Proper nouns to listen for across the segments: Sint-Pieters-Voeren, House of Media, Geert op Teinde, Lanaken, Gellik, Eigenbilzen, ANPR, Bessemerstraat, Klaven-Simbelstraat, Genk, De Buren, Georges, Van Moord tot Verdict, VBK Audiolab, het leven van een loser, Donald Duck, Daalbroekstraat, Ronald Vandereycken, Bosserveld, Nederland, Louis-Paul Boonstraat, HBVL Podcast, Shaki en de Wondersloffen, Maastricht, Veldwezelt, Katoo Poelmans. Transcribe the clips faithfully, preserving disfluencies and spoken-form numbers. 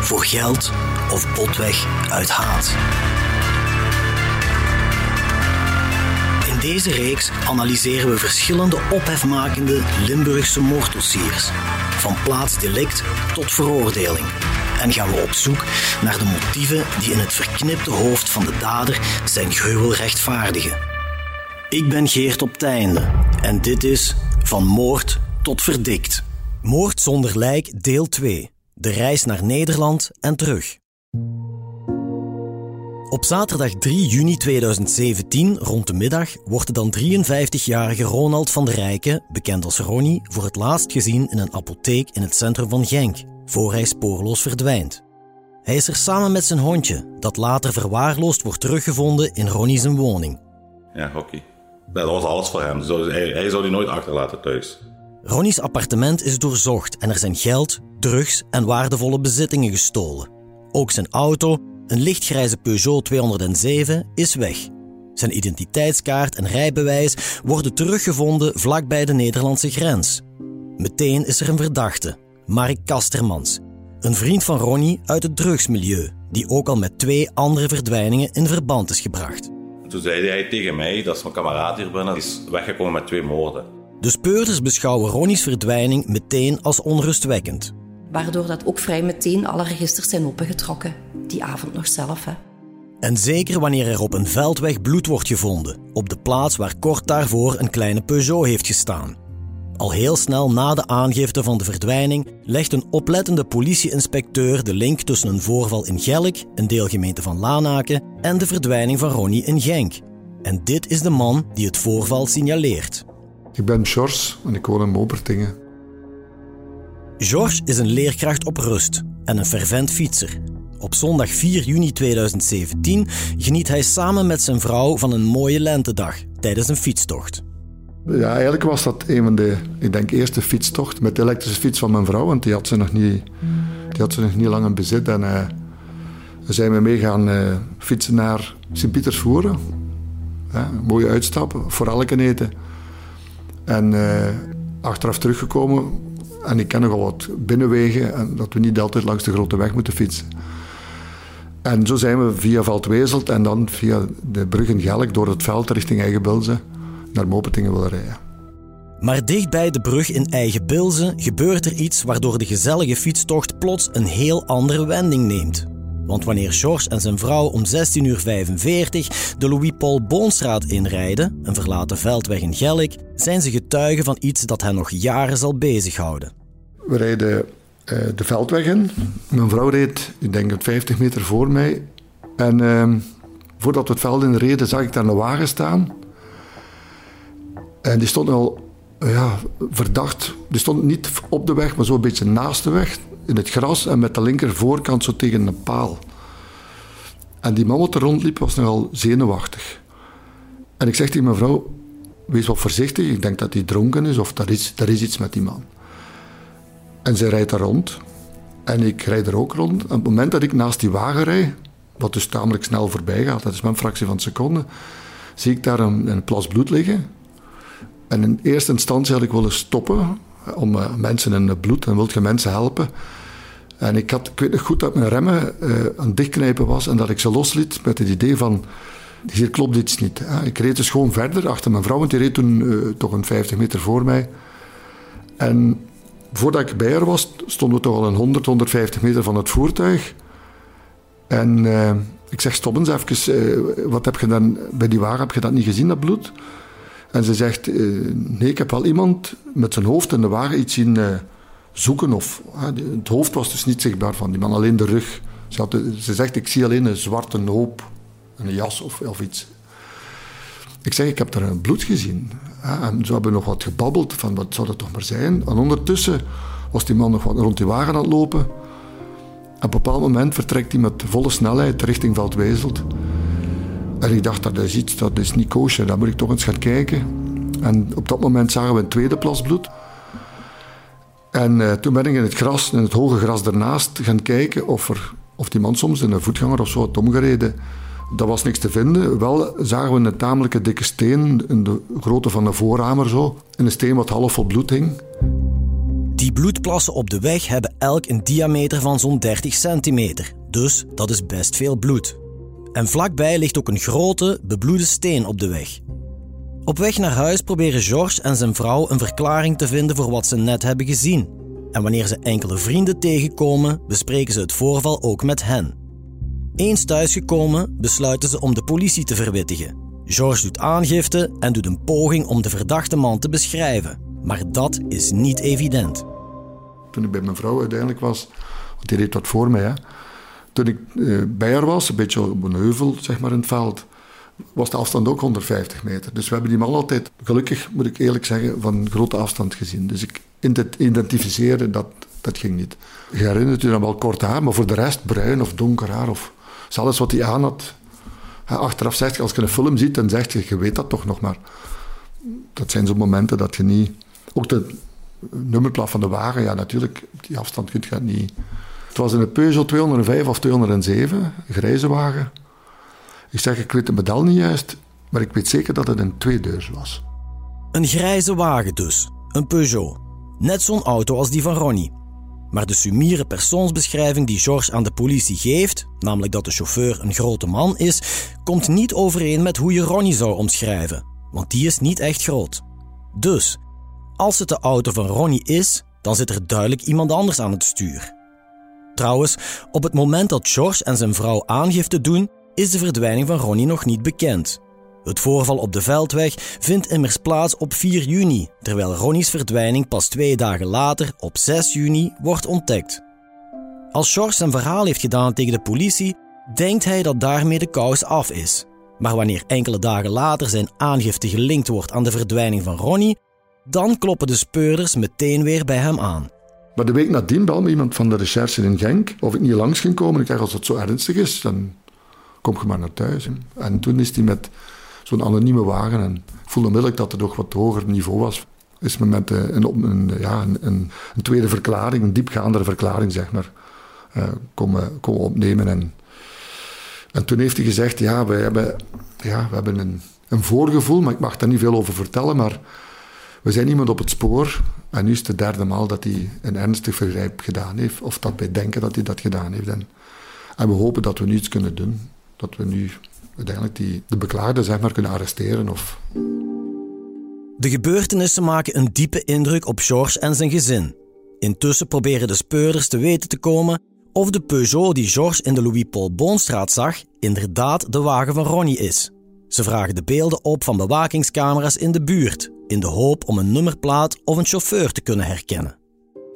voor geld of botweg uit haat. In deze reeks analyseren we verschillende ophefmakende Limburgse moorddossiers. Van plaatsdelict tot veroordeling. En gaan we op zoek naar de motieven die in het verknipte hoofd van de dader zijn gruwel rechtvaardigen. Ik ben Geert op Teinde en dit is Van Moord tot Verdict. Moord zonder lijk deel twee. De reis naar Nederland en terug. Op zaterdag drie juni tweeduizend zeventien, rond de middag, wordt de dan drieënvijftigjarige Ronald Vandereycken, bekend als Ronnie, voor het laatst gezien in een apotheek in het centrum van Genk, voor hij spoorloos verdwijnt. Hij is er samen met zijn hondje, dat later verwaarloosd wordt teruggevonden in Ronnie's woning. Ja, hockey. Dat was alles voor hem. Hij, hij zou die nooit achterlaten thuis. Ronnie's appartement is doorzocht en er zijn geld, drugs en waardevolle bezittingen gestolen. Ook zijn auto, een lichtgrijze Peugeot tweehonderdzeven, is weg. Zijn identiteitskaart en rijbewijs worden teruggevonden vlakbij de Nederlandse grens. Meteen is er een verdachte, Mark Kastermans, een vriend van Ronnie uit het drugsmilieu, die ook al met twee andere verdwijningen in verband is gebracht. Toen zei hij tegen mij, dat is mijn kameraad hier binnen, is weggekomen met twee moorden. De speurders beschouwen Ronnie's verdwijning meteen als onrustwekkend. Waardoor dat ook vrij meteen alle registers zijn opengetrokken. Die avond nog zelf, hè. En zeker wanneer er op een veldweg bloed wordt gevonden, op de plaats waar kort daarvoor een kleine Peugeot heeft gestaan. Al heel snel na de aangifte van de verdwijning legt een oplettende politieinspecteur de link tussen een voorval in Gellik, een deelgemeente van Lanaken, en de verdwijning van Ronnie in Genk. En dit is de man die het voorval signaleert. Ik ben Georges en ik woon in Mopertingen. Georges is een leerkracht op rust en een fervent fietser. Op zondag vier juni tweeduizend zeventien geniet hij samen met zijn vrouw van een mooie lentedag tijdens een fietstocht. Ja, eigenlijk was dat een van de, ik denk, eerste fietstocht met de elektrische fiets van mijn vrouw, want die had ze nog niet, die had ze nog niet lang in bezit. En uh, zijn we mee gaan uh, fietsen naar Sint-Pieters-Voeren. Ja, mooie uitstap, vooralken eten. En uh, achteraf teruggekomen, en ik ken nogal wat binnenwegen, en dat we niet altijd langs de grote weg moeten fietsen. En zo zijn we via Veldwezelt en dan via de brug in Gellik door het veld richting Eigenbilzen naar Mopertingen willen rijden. Maar dicht bij de brug in Eigenbilzen gebeurt er iets waardoor de gezellige fietstocht plots een heel andere wending neemt. Want wanneer Georges en zijn vrouw om zestien uur vijfenveertig de Louis-Paul Boonstraat inrijden, een verlaten veldweg in Gellik, zijn ze getuigen van iets dat hen nog jaren zal bezighouden. We rijden uh, de veldweg in. Mijn vrouw reed, ik denk, vijftig meter voor mij. En uh, voordat we het veld in reden, zag ik daar een wagen staan. En die stond al ja, verdacht. Die stond niet op de weg, maar zo een beetje naast de weg. In het gras en met de linker voorkant zo tegen een paal. En die man wat er rondliep was nogal zenuwachtig. En ik zeg tegen mijn vrouw, wees wat voorzichtig, ik denk dat hij dronken is of er is, er is iets met die man. En zij rijdt daar rond. En ik rijd er ook rond. En op het moment dat ik naast die wagen rijd, wat dus tamelijk snel voorbij gaat, dat is maar een fractie van een seconde, zie ik daar een, een plas bloed liggen. En in eerste instantie had ik willen stoppen, om uh, mensen in het bloed, en wilt je mensen helpen. En ik, had, ik weet nog goed dat mijn remmen uh, aan het dichtknijpen was en dat ik ze losliet met het idee van, hier klopt iets niet. Hè. Ik reed dus gewoon verder achter mijn vrouw, want die reed toen uh, toch een vijftig meter voor mij. En voordat ik bij haar was, stonden we toch al een honderd, honderdvijftig meter van het voertuig. En uh, ik zeg, stop eens even, uh, wat heb je dan, bij die wagen heb je dat niet gezien, dat bloed? En ze zegt, uh, nee, ik heb wel iemand met zijn hoofd in de wagen iets zien uh, zoeken. Of, uh, het hoofd was dus niet zichtbaar van die man, alleen de rug. Ze, had, ze zegt, ik zie alleen een zwarte hoop, een jas of, of iets. Ik zeg, ik heb daar bloed gezien. Uh, en zo hebben we nog wat gebabbeld, van wat zou dat toch maar zijn. En ondertussen was die man nog wat rond die wagen aan het lopen. op een bepaald moment vertrekt hij met volle snelheid richting Veldwezelt. En ik dacht, dat is iets, dat is niet koosje, daar moet ik toch eens gaan kijken. En op dat moment zagen we een tweede plas bloed. En uh, toen ben ik in het gras, in het hoge gras daarnaast, gaan kijken of, er, of die man soms in een voetganger of zo had omgereden. Dat was niks te vinden. Wel zagen we een tamelijke dikke steen, in de grootte van een voorhamer zo, en een steen wat half vol bloed hing. Die bloedplassen op de weg hebben elk een diameter van zo'n dertig centimeter. Dus dat is best veel bloed. En vlakbij ligt ook een grote, bebloede steen op de weg. Op weg naar huis proberen Georges en zijn vrouw een verklaring te vinden voor wat ze net hebben gezien. En wanneer ze enkele vrienden tegenkomen, bespreken ze het voorval ook met hen. Eens thuisgekomen besluiten ze om de politie te verwittigen. Georges doet aangifte en doet een poging om de verdachte man te beschrijven. Maar dat is niet evident. Toen ik bij mijn vrouw uiteindelijk was, want die reed wat voor mij, hè? Toen ik bij haar was, een beetje op een heuvel, zeg maar in het veld, was de afstand ook honderdvijftig meter. Dus we hebben die man altijd, gelukkig moet ik eerlijk zeggen, van grote afstand gezien. Dus ik identificeren, dat, dat ging niet. Je herinnert je dan wel kort haar, maar voor de rest bruin of donker haar. Of zelfs wat hij aan had. Achteraf zegt je, als je een film ziet, dan zeg je, je weet dat toch nog maar. Dat zijn zo'n momenten dat je niet... Ook de nummerplaat van de wagen, ja natuurlijk, op die afstand kun je dat niet... Het was een Peugeot tweehonderdvijf of tweehonderdzeven, een grijze wagen. Ik zeg, ik weet het model niet juist, maar ik weet zeker dat het een tweedeurs was. Een grijze wagen dus, een Peugeot. Net zo'n auto als die van Ronnie. Maar de sumiere persoonsbeschrijving die Georges aan de politie geeft, namelijk dat de chauffeur een grote man is, komt niet overeen met hoe je Ronnie zou omschrijven. Want die is niet echt groot. Dus, als het de auto van Ronnie is, dan zit er duidelijk iemand anders aan het stuur. Trouwens, op het moment dat Georges en zijn vrouw aangifte doen, is de verdwijning van Ronnie nog niet bekend. Het voorval op de Veldweg vindt immers plaats op vier juni, terwijl Ronnies verdwijning pas twee dagen later, op zes juni, wordt ontdekt. Als Georges zijn verhaal heeft gedaan tegen de politie, denkt hij dat daarmee de kous af is. Maar wanneer enkele dagen later zijn aangifte gelinkt wordt aan de verdwijning van Ronnie, dan kloppen de speurders meteen weer bij hem aan. Maar de week nadien belde me iemand van de recherche in Genk of ik niet langs ging komen. Ik dacht, als het zo ernstig is, dan kom je maar naar thuis. En toen is hij met zo'n anonieme wagen, en ik voelde onmiddellijk dat het nog wat hoger niveau was, is me met een, een, ja, een, een, een tweede verklaring, een diepgaandere verklaring, zeg maar, uh, komen, komen opnemen. En, en toen heeft hij gezegd, ja, we hebben, ja, we hebben een, een voorgevoel, maar ik mag daar niet veel over vertellen, maar we zijn iemand op het spoor. En nu is het de derde maal dat hij een ernstig vergrijp gedaan heeft, of dat wij denken dat hij dat gedaan heeft. En, en we hopen dat we nu iets kunnen doen, dat we nu... uiteindelijk die de beklaagde zeg maar, kunnen arresteren. Of... De gebeurtenissen maken een diepe indruk op Georges en zijn gezin. Intussen proberen de speurders te weten te komen of de Peugeot die Georges in de Louis-Paul Boonstraat zag inderdaad de wagen van Ronnie is. Ze vragen de beelden op van bewakingscamera's in de buurt in de hoop om een nummerplaat of een chauffeur te kunnen herkennen.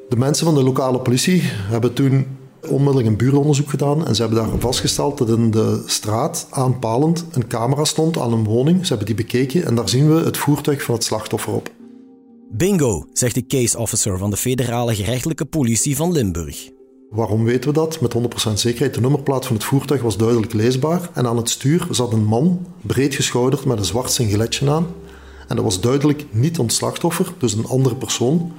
De mensen van de lokale politie hebben toen... onmiddellijk een buuronderzoek gedaan en ze hebben daar vastgesteld dat in de straat aanpalend een camera stond aan een woning. Ze hebben die bekeken en daar zien we het voertuig van het slachtoffer op. Bingo, zegt de case officer van de federale gerechtelijke politie van Limburg. Waarom weten we dat? Met honderd procent zekerheid. De nummerplaat van het voertuig was duidelijk leesbaar en aan het stuur zat een man, breed geschouderd met een zwart singletje aan. En dat was duidelijk niet ons slachtoffer, dus een andere persoon.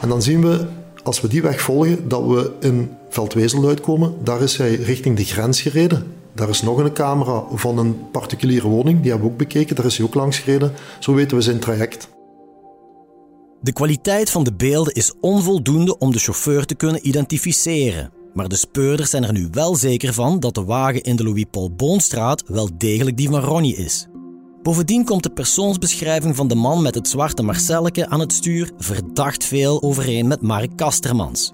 En dan zien we... als we die weg volgen, dat we in Veldwezelt uitkomen, daar is hij richting de grens gereden. Daar is nog een camera van een particuliere woning, die hebben we ook bekeken, daar is hij ook langs gereden. Zo weten we zijn traject. De kwaliteit van de beelden is onvoldoende om de chauffeur te kunnen identificeren. Maar de speurders zijn er nu wel zeker van dat de wagen in de Louis-Paul Boonstraat wel degelijk die van Ronnie is. Bovendien komt de persoonsbeschrijving van de man met het zwarte marcelletje aan het stuur verdacht veel overeen met Mark Kastermans.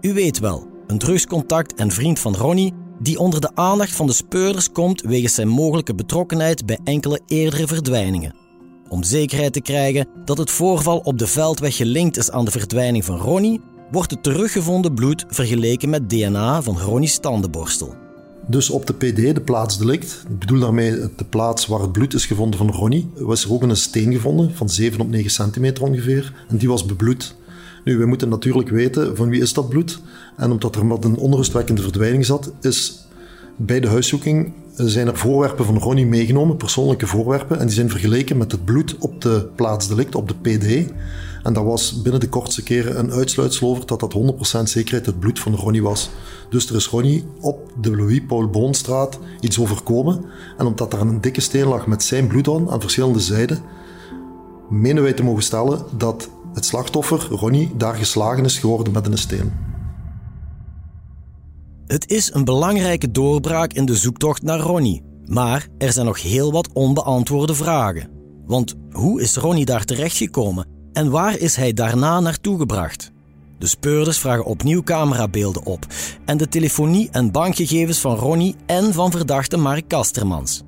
U weet wel, een drugscontact en vriend van Ronnie die onder de aandacht van de speurders komt wegens zijn mogelijke betrokkenheid bij enkele eerdere verdwijningen. Om zekerheid te krijgen dat het voorval op de Veldweg gelinkt is aan de verdwijning van Ronnie, wordt het teruggevonden bloed vergeleken met D N A van Ronnie's tandenborstel. Dus op de P D, de plaatsdelict, ik bedoel daarmee de plaats waar het bloed is gevonden van Ronnie, was er ook een steen gevonden van zeven op negen centimeter ongeveer en die was bebloed. Nu, we moeten natuurlijk weten van wie is dat bloed. En omdat er wat een onrustwekkende verdwijning zat, is bij de huiszoeking zijn er voorwerpen van Ronnie meegenomen, persoonlijke voorwerpen, en die zijn vergeleken met het bloed op de plaatsdelict, op de P D. En dat was binnen de kortste keren een uitsluitsel over dat dat honderd procent zekerheid het bloed van Ronnie was. Dus er is Ronnie op de Louis-Paul Boonstraat iets overkomen. En omdat daar een dikke steen lag met zijn bloed aan, aan verschillende zijden, menen wij te mogen stellen dat het slachtoffer, Ronnie, daar geslagen is geworden met een steen. Het is een belangrijke doorbraak in de zoektocht naar Ronnie. Maar er zijn nog heel wat onbeantwoorde vragen. Want hoe is Ronnie daar terechtgekomen? En waar is hij daarna naartoe gebracht? De speurders vragen opnieuw camerabeelden op en de telefonie- en bankgegevens van Ronnie en van verdachte Mark Kastermans.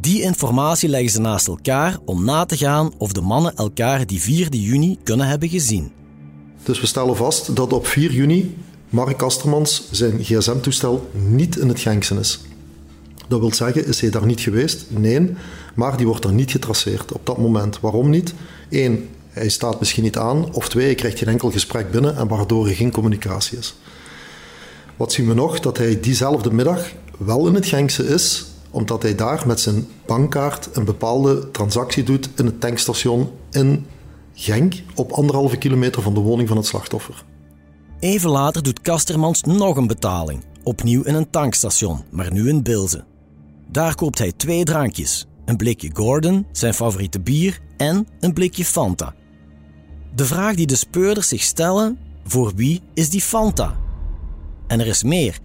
Die informatie leggen ze naast elkaar om na te gaan of de mannen elkaar die vierde juni kunnen hebben gezien. Dus we stellen vast dat op vier juni Mark Kastermans zijn gsm-toestel niet in het Genksen is. Dat wil zeggen, is hij daar niet geweest? Nee, maar die wordt er niet getraceerd op dat moment. Waarom niet? Eén, hij staat misschien niet aan, of twee, hij krijgt geen enkel gesprek binnen en waardoor er geen communicatie is. Wat zien we nog? Dat hij diezelfde middag wel in het Genkse is, omdat hij daar met zijn bankkaart een bepaalde transactie doet in het tankstation in Genk, op anderhalve kilometer van de woning van het slachtoffer. Even later doet Kastermans nog een betaling, opnieuw in een tankstation, maar nu in Bilzen. Daar koopt hij twee drankjes, een blikje Gordon, zijn favoriete bier, en een blikje Fanta. De vraag die de speurders zich stellen, voor wie is die Fanta? En er is meer.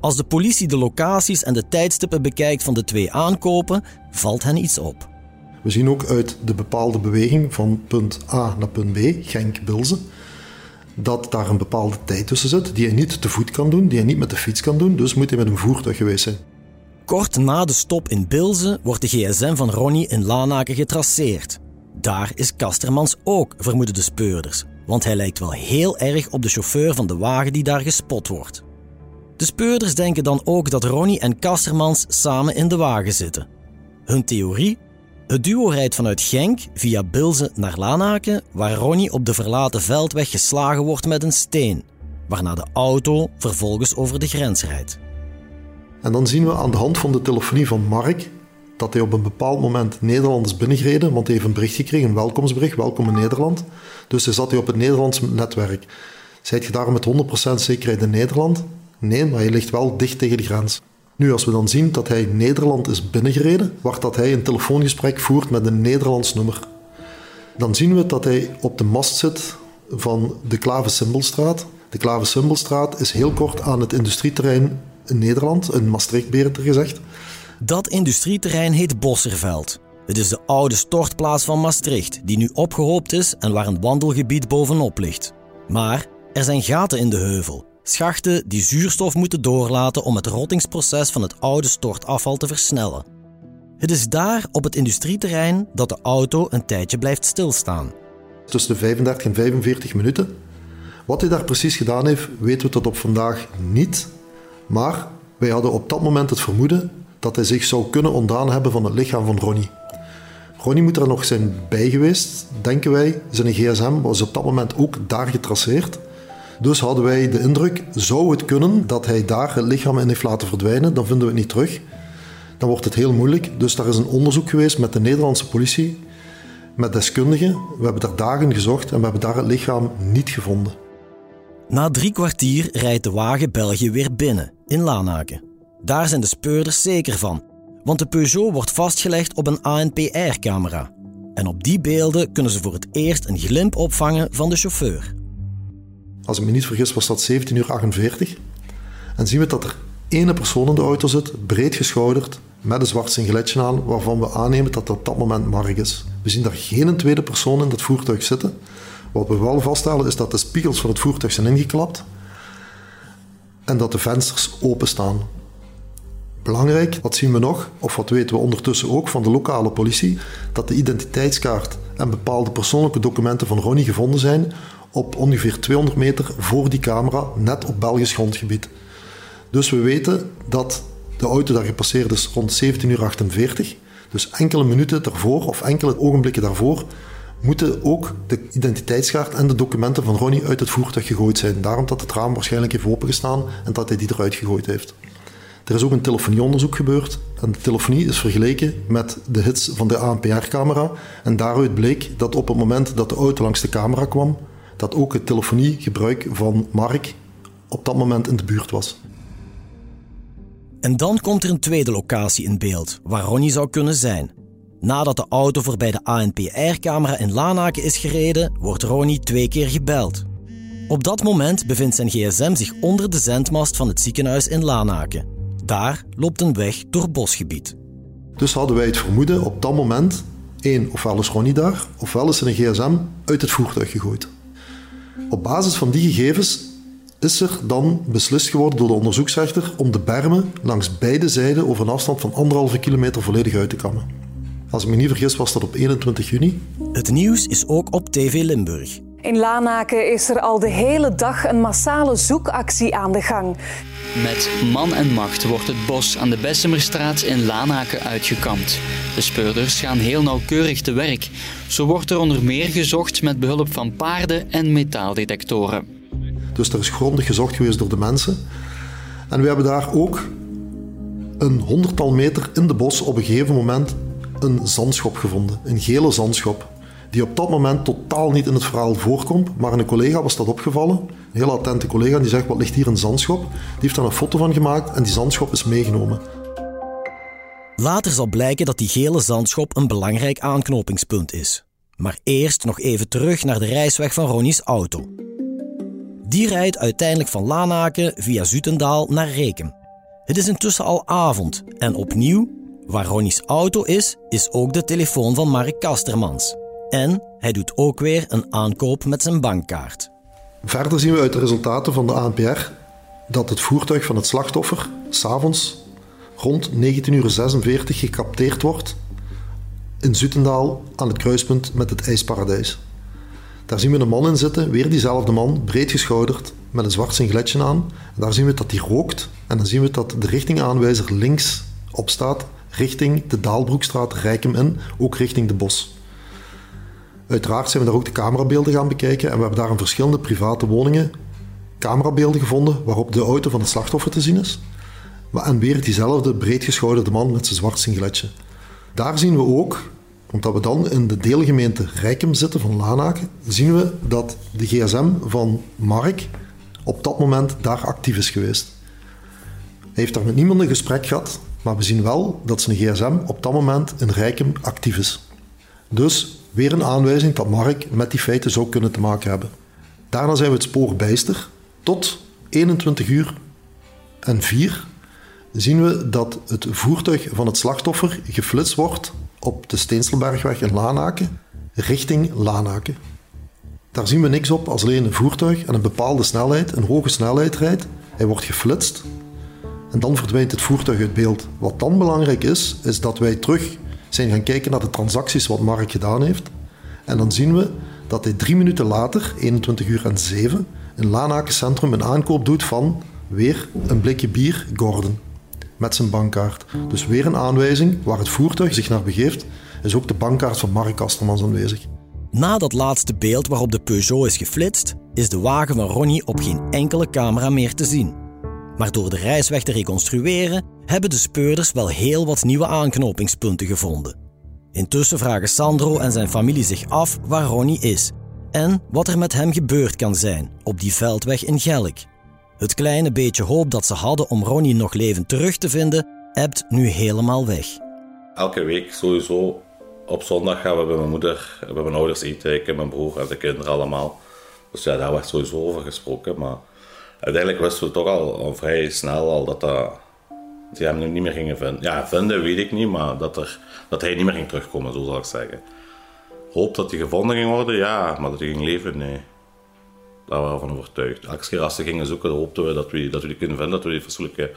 Als de politie de locaties en de tijdstippen bekijkt van de twee aankopen, valt hen iets op. We zien ook uit de bepaalde beweging van punt A naar punt B, Genk-Bilzen, dat daar een bepaalde tijd tussen zit die hij niet te voet kan doen, die hij niet met de fiets kan doen, dus moet hij met een voertuig geweest zijn. Kort na de stop in Bilzen wordt de gsm van Ronnie in Lanaken getraceerd. Daar is Kastermans ook, vermoeden de speurders, want hij lijkt wel heel erg op de chauffeur van de wagen die daar gespot wordt. De speurders denken dan ook dat Ronnie en Kastermans samen in de wagen zitten. Hun theorie? Het duo rijdt vanuit Genk via Bilzen naar Lanaken, waar Ronnie op de verlaten veldweg geslagen wordt met een steen, waarna de auto vervolgens over de grens rijdt. En dan zien we aan de hand van de telefonie van Mark dat hij op een bepaald moment Nederland is binnengereden, want hij heeft een bericht gekregen, een welkomstbericht, welkom in Nederland. Dus hij zat hij op het Nederlands netwerk. Zijt je daar met honderd procent zekerheid in Nederland? Nee, maar hij ligt wel dicht tegen de grens. Nu, als we dan zien dat hij Nederland is binnengereden, waar dat hij een telefoongesprek voert met een Nederlands nummer. Dan zien we dat hij op de mast zit van de Klaven-Simbelstraat. De Klaven-Simbelstraat is heel kort aan het industrieterrein in Nederland, in Maastricht beter gezegd. Dat industrieterrein heet Bosserveld. Het is de oude stortplaats van Maastricht, die nu opgehoopt is en waar een wandelgebied bovenop ligt. Maar er zijn gaten in de heuvel. Schachten die zuurstof moeten doorlaten om het rottingsproces van het oude stortafval te versnellen. Het is daar, op het industrieterrein, dat de auto een tijdje blijft stilstaan. Tussen de vijfendertig en vijfenveertig minuten. Wat hij daar precies gedaan heeft, weten we tot op vandaag niet. Maar wij hadden op dat moment het vermoeden dat hij zich zou kunnen ontdaan hebben van het lichaam van Ronnie. Ronnie moet er nog zijn bij geweest, denken wij. Zijn gsm was op dat moment ook daar getraceerd. Dus hadden wij de indruk, zou het kunnen dat hij daar het lichaam in heeft laten verdwijnen, dan vinden we het niet terug. Dan wordt het heel moeilijk. Dus daar is een onderzoek geweest met de Nederlandse politie, met deskundigen. We hebben daar dagen gezocht en we hebben daar het lichaam niet gevonden. Na drie kwartier rijdt de wagen België weer binnen, in Lanaken. Daar zijn de speurders zeker van, want de Peugeot wordt vastgelegd op een A N P R-camera. En op die beelden kunnen ze voor het eerst een glimp opvangen van de chauffeur. Als ik me niet vergis was dat zeventien uur achtenveertig. En zien we dat er ene persoon in de auto zit, breed geschouderd, met een zwart singletje aan, waarvan we aannemen dat dat op dat moment Mark is. We zien daar geen tweede persoon in dat voertuig zitten. Wat we wel vaststellen is dat de spiegels van het voertuig zijn ingeklapt en dat de vensters openstaan. Belangrijk, wat zien we nog, of wat weten we ondertussen ook van de lokale politie, dat de identiteitskaart en bepaalde persoonlijke documenten van Ronnie gevonden zijn op ongeveer tweehonderd meter voor die camera, net op Belgisch grondgebied. Dus we weten dat de auto daar gepasseerd is rond zeventien uur achtenveertig, dus enkele minuten daarvoor of enkele ogenblikken daarvoor moeten ook de identiteitskaart en de documenten van Ronnie uit het voertuig gegooid zijn. Daarom dat het raam waarschijnlijk heeft opengestaan en dat hij die eruit gegooid heeft. Er is ook een telefonieonderzoek gebeurd en de telefonie is vergeleken met de hits van de A N P R-camera en daaruit bleek dat op het moment dat de auto langs de camera kwam, dat ook het telefoniegebruik van Mark op dat moment in de buurt was. En dan komt er een tweede locatie in beeld, waar Ronnie zou kunnen zijn. Nadat de auto voorbij de A N P R-camera in Lanaken is gereden, wordt Ronnie twee keer gebeld. Op dat moment bevindt zijn gsm zich onder de zendmast van het ziekenhuis in Lanaken. Daar loopt een weg door bosgebied. Dus hadden wij het vermoeden op dat moment, één, ofwel is Ronnie daar, ofwel is zijn gsm uit het voertuig gegooid. Op basis van die gegevens is er dan beslist geworden door de onderzoeksrechter om de bermen langs beide zijden over een afstand van anderhalve kilometer volledig uit te kammen. Als ik me niet vergis was dat op eenentwintig juni. Het nieuws is ook op T V Limburg. In Lanaken is er al de hele dag een massale zoekactie aan de gang. Met man en macht wordt het bos aan de Bessemerstraat in Lanaken uitgekampt. De speurders gaan heel nauwkeurig te werk. Zo wordt er onder meer gezocht met behulp van paarden en metaaldetectoren. Dus er is grondig gezocht geweest door de mensen. En we hebben daar ook een honderdtal meter in de bos op een gegeven moment een zandschop gevonden. Een gele zandschop. Die op dat moment totaal niet in het verhaal voorkomt, maar een collega was dat opgevallen. Een heel attente collega die zegt, wat ligt hier een zandschop? Die heeft daar een foto van gemaakt en die zandschop is meegenomen. Later zal blijken dat die gele zandschop een belangrijk aanknopingspunt is. Maar eerst nog even terug naar de reisweg van Ronnie's auto. Die rijdt uiteindelijk van Lanaken via Zutendaal naar Rekem. Het is intussen al avond en opnieuw, waar Ronnie's auto is, is ook de telefoon van Mark Kastermans. En hij doet ook weer een aankoop met zijn bankkaart. Verder zien we uit de resultaten van de A N P R dat het voertuig van het slachtoffer s'avonds rond negentien uur zesenveertig gecapteerd wordt in Zutendaal aan het kruispunt met het IJsparadijs. Daar zien we een man in zitten, weer diezelfde man, breedgeschouderd, met een zwart singletje aan. En daar zien we dat hij rookt en dan zien we dat de richtingaanwijzer links op staat richting de Daalbroekstraat, Rijkum in, ook richting de bos. Uiteraard zijn we daar ook de camerabeelden gaan bekijken en we hebben daar in verschillende private woningen camerabeelden gevonden waarop de auto van het slachtoffer te zien is. En weer diezelfde breedgeschouderde man met zijn zwart singletje. Daar zien we ook, omdat we dan in de deelgemeente Rijkum zitten van Lanaken, zien we dat de gsm van Mark op dat moment daar actief is geweest. Hij heeft daar met niemand een gesprek gehad, maar we zien wel dat zijn gsm op dat moment in Rijkum actief is. Dus weer een aanwijzing dat Mark met die feiten zou kunnen te maken hebben. Daarna zijn we het spoor bijster. Tot eenentwintig uur en vier zien we dat het voertuig van het slachtoffer geflitst wordt op de Steenselbergweg in Lanaken, richting Lanaken. Daar zien we niks op als alleen een voertuig aan een bepaalde snelheid, een hoge snelheid rijdt. Hij wordt geflitst en dan verdwijnt het voertuig uit beeld. Wat dan belangrijk is, is dat wij terug zijn gaan kijken naar de transacties wat Mark gedaan heeft. En dan zien we dat hij drie minuten later, eenentwintig uur en zeven, in Lanaken Centrum een aankoop doet van weer een blikje bier Gordon met zijn bankkaart. Dus weer een aanwijzing waar het voertuig zich naar begeeft, is ook de bankkaart van Mark Kastermans aanwezig. Na dat laatste beeld waarop de Peugeot is geflitst, is de wagen van Ronnie op geen enkele camera meer te zien. Maar door de reisweg te reconstrueren, hebben de speurders wel heel wat nieuwe aanknopingspunten gevonden. Intussen vragen Sandro en zijn familie zich af waar Ronnie is en wat er met hem gebeurd kan zijn op die veldweg in Gellik. Het kleine beetje hoop dat ze hadden om Ronnie nog levend terug te vinden, ebt nu helemaal weg. Elke week sowieso op zondag gaan we bij mijn moeder, bij mijn ouders eten, en mijn broer en de kinderen allemaal. Dus ja, daar werd sowieso over gesproken, maar uiteindelijk wisten we toch al vrij snel al dat dat die hem nu niet meer gingen vinden. Ja, vinden weet ik niet, maar dat, er, dat hij niet meer ging terugkomen, zo zal ik zeggen. Hoop dat hij gevonden ging worden, ja, maar dat hij ging leven, nee. Daar waren we van overtuigd. Elke keer als ze gingen zoeken, hoopten we dat we, dat we die kunnen vinden, dat we die fatsoenlijke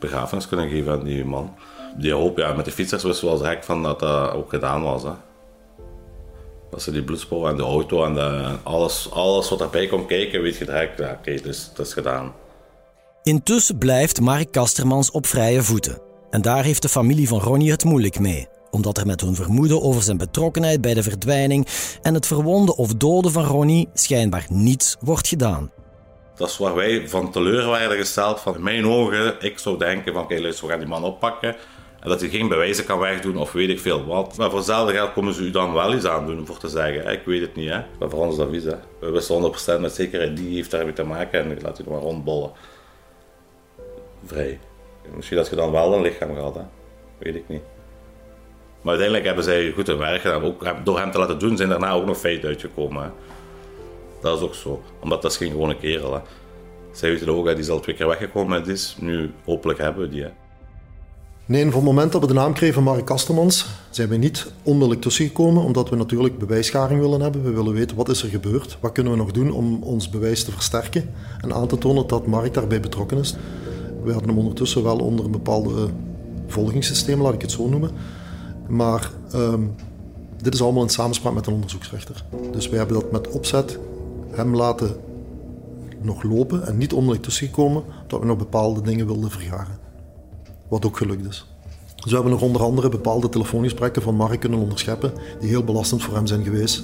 begrafenis kunnen geven aan die man. Die hoop, ja, met de fietsers wisten we wel direct van dat dat ook gedaan was, hè. Dat ze die bloedspoor en de auto en de, alles, alles wat erbij komt kijken, weet je direct, ja, oké, okay, dus, dat is gedaan. Intussen blijft Mark Kastermans op vrije voeten. En daar heeft de familie van Ronnie het moeilijk mee, omdat er met hun vermoeden over zijn betrokkenheid bij de verdwijning en het verwonden of doden van Ronnie schijnbaar niets wordt gedaan. Dat is waar wij van teleur werden gesteld. Van in mijn ogen, ik zou denken van oké, luister, we gaan die man oppakken. En dat hij geen bewijzen kan wegdoen of weet ik veel wat. Maar voor hetzelfde geld komen ze u dan wel iets aandoen voor te zeggen. Ik weet het niet, hè. Maar voor ons dat vies, hè. We wisten honderd procent met zekerheid, die heeft daarmee te maken en ik laat u maar rondbollen. Vrij. Misschien dat je dan wel een lichaam gehad, hè. Weet ik niet. Maar uiteindelijk hebben zij goed hun werk gedaan. Ook door hem te laten doen zijn daarna ook nog feiten uitgekomen, hè. Dat is ook zo. Omdat dat is geen gewone kerel, hè. Zij weten ook, hè, die is al twee keer weggekomen en die is nu, hopelijk hebben we die, hè. Nee, voor het moment dat we de naam kregen van Mark Kastermans zijn we niet onmiddellijk tussengekomen, omdat we natuurlijk bewijsscharing willen hebben. We willen weten wat is er gebeurd, wat kunnen we nog doen om ons bewijs te versterken en aan te tonen dat Mark daarbij betrokken is. We hadden hem ondertussen wel onder een bepaald volgingssysteem, laat ik het zo noemen. Maar um, dit is allemaal in samenspraak met een onderzoeksrechter. Dus wij hebben dat met opzet hem laten nog lopen en niet onmiddellijk tussengekomen, omdat we nog bepaalde dingen wilden vergaren. Wat ook gelukt is. Dus we hebben nog onder andere bepaalde telefoongesprekken van Mark kunnen onderscheppen die heel belastend voor hem zijn geweest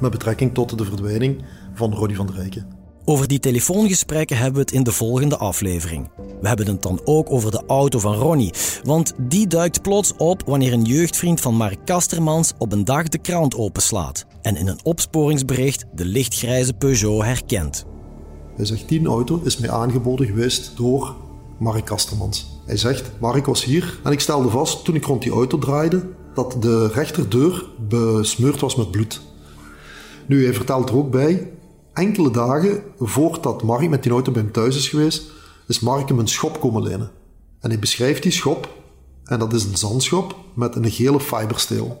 met betrekking tot de verdwijning van Ronnie Vandereycken. Over die telefoongesprekken hebben we het in de volgende aflevering. We hebben het dan ook over de auto van Ronnie, want die duikt plots op wanneer een jeugdvriend van Mark Kastermans op een dag de krant openslaat en in een opsporingsbericht de lichtgrijze Peugeot herkent. Hij zegt, die auto is mij aangeboden geweest door Mark Kastermans. Hij zegt, Mark was hier en ik stelde vast, toen ik rond die auto draaide, dat de rechterdeur besmeurd was met bloed. Nu, hij vertelt er ook bij, enkele dagen voordat Mark met die auto bij hem thuis is geweest, is Mark hem een schop komen lenen. En hij beschrijft die schop, en dat is een zandschop met een gele fibersteel.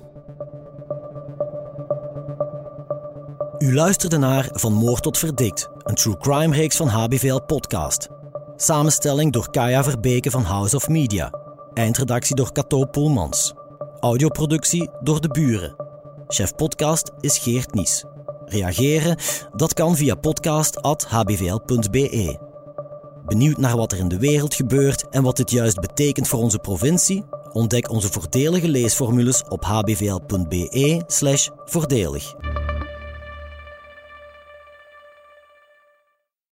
U luisterde naar Van Moord tot Verdict, een true crime reeks van H B V L Podcast. Samenstelling door Kaya Verbeke van House of Media. Eindredactie door Katoo Poelmans. Audioproductie door De Buren. Chef podcast is Geert Nies. Reageren? Dat kan via podcast at h b v l punt b e. Benieuwd naar wat er in de wereld gebeurt en wat dit juist betekent voor onze provincie? Ontdek onze voordelige leesformules op h b v l punt b e slash voordelig.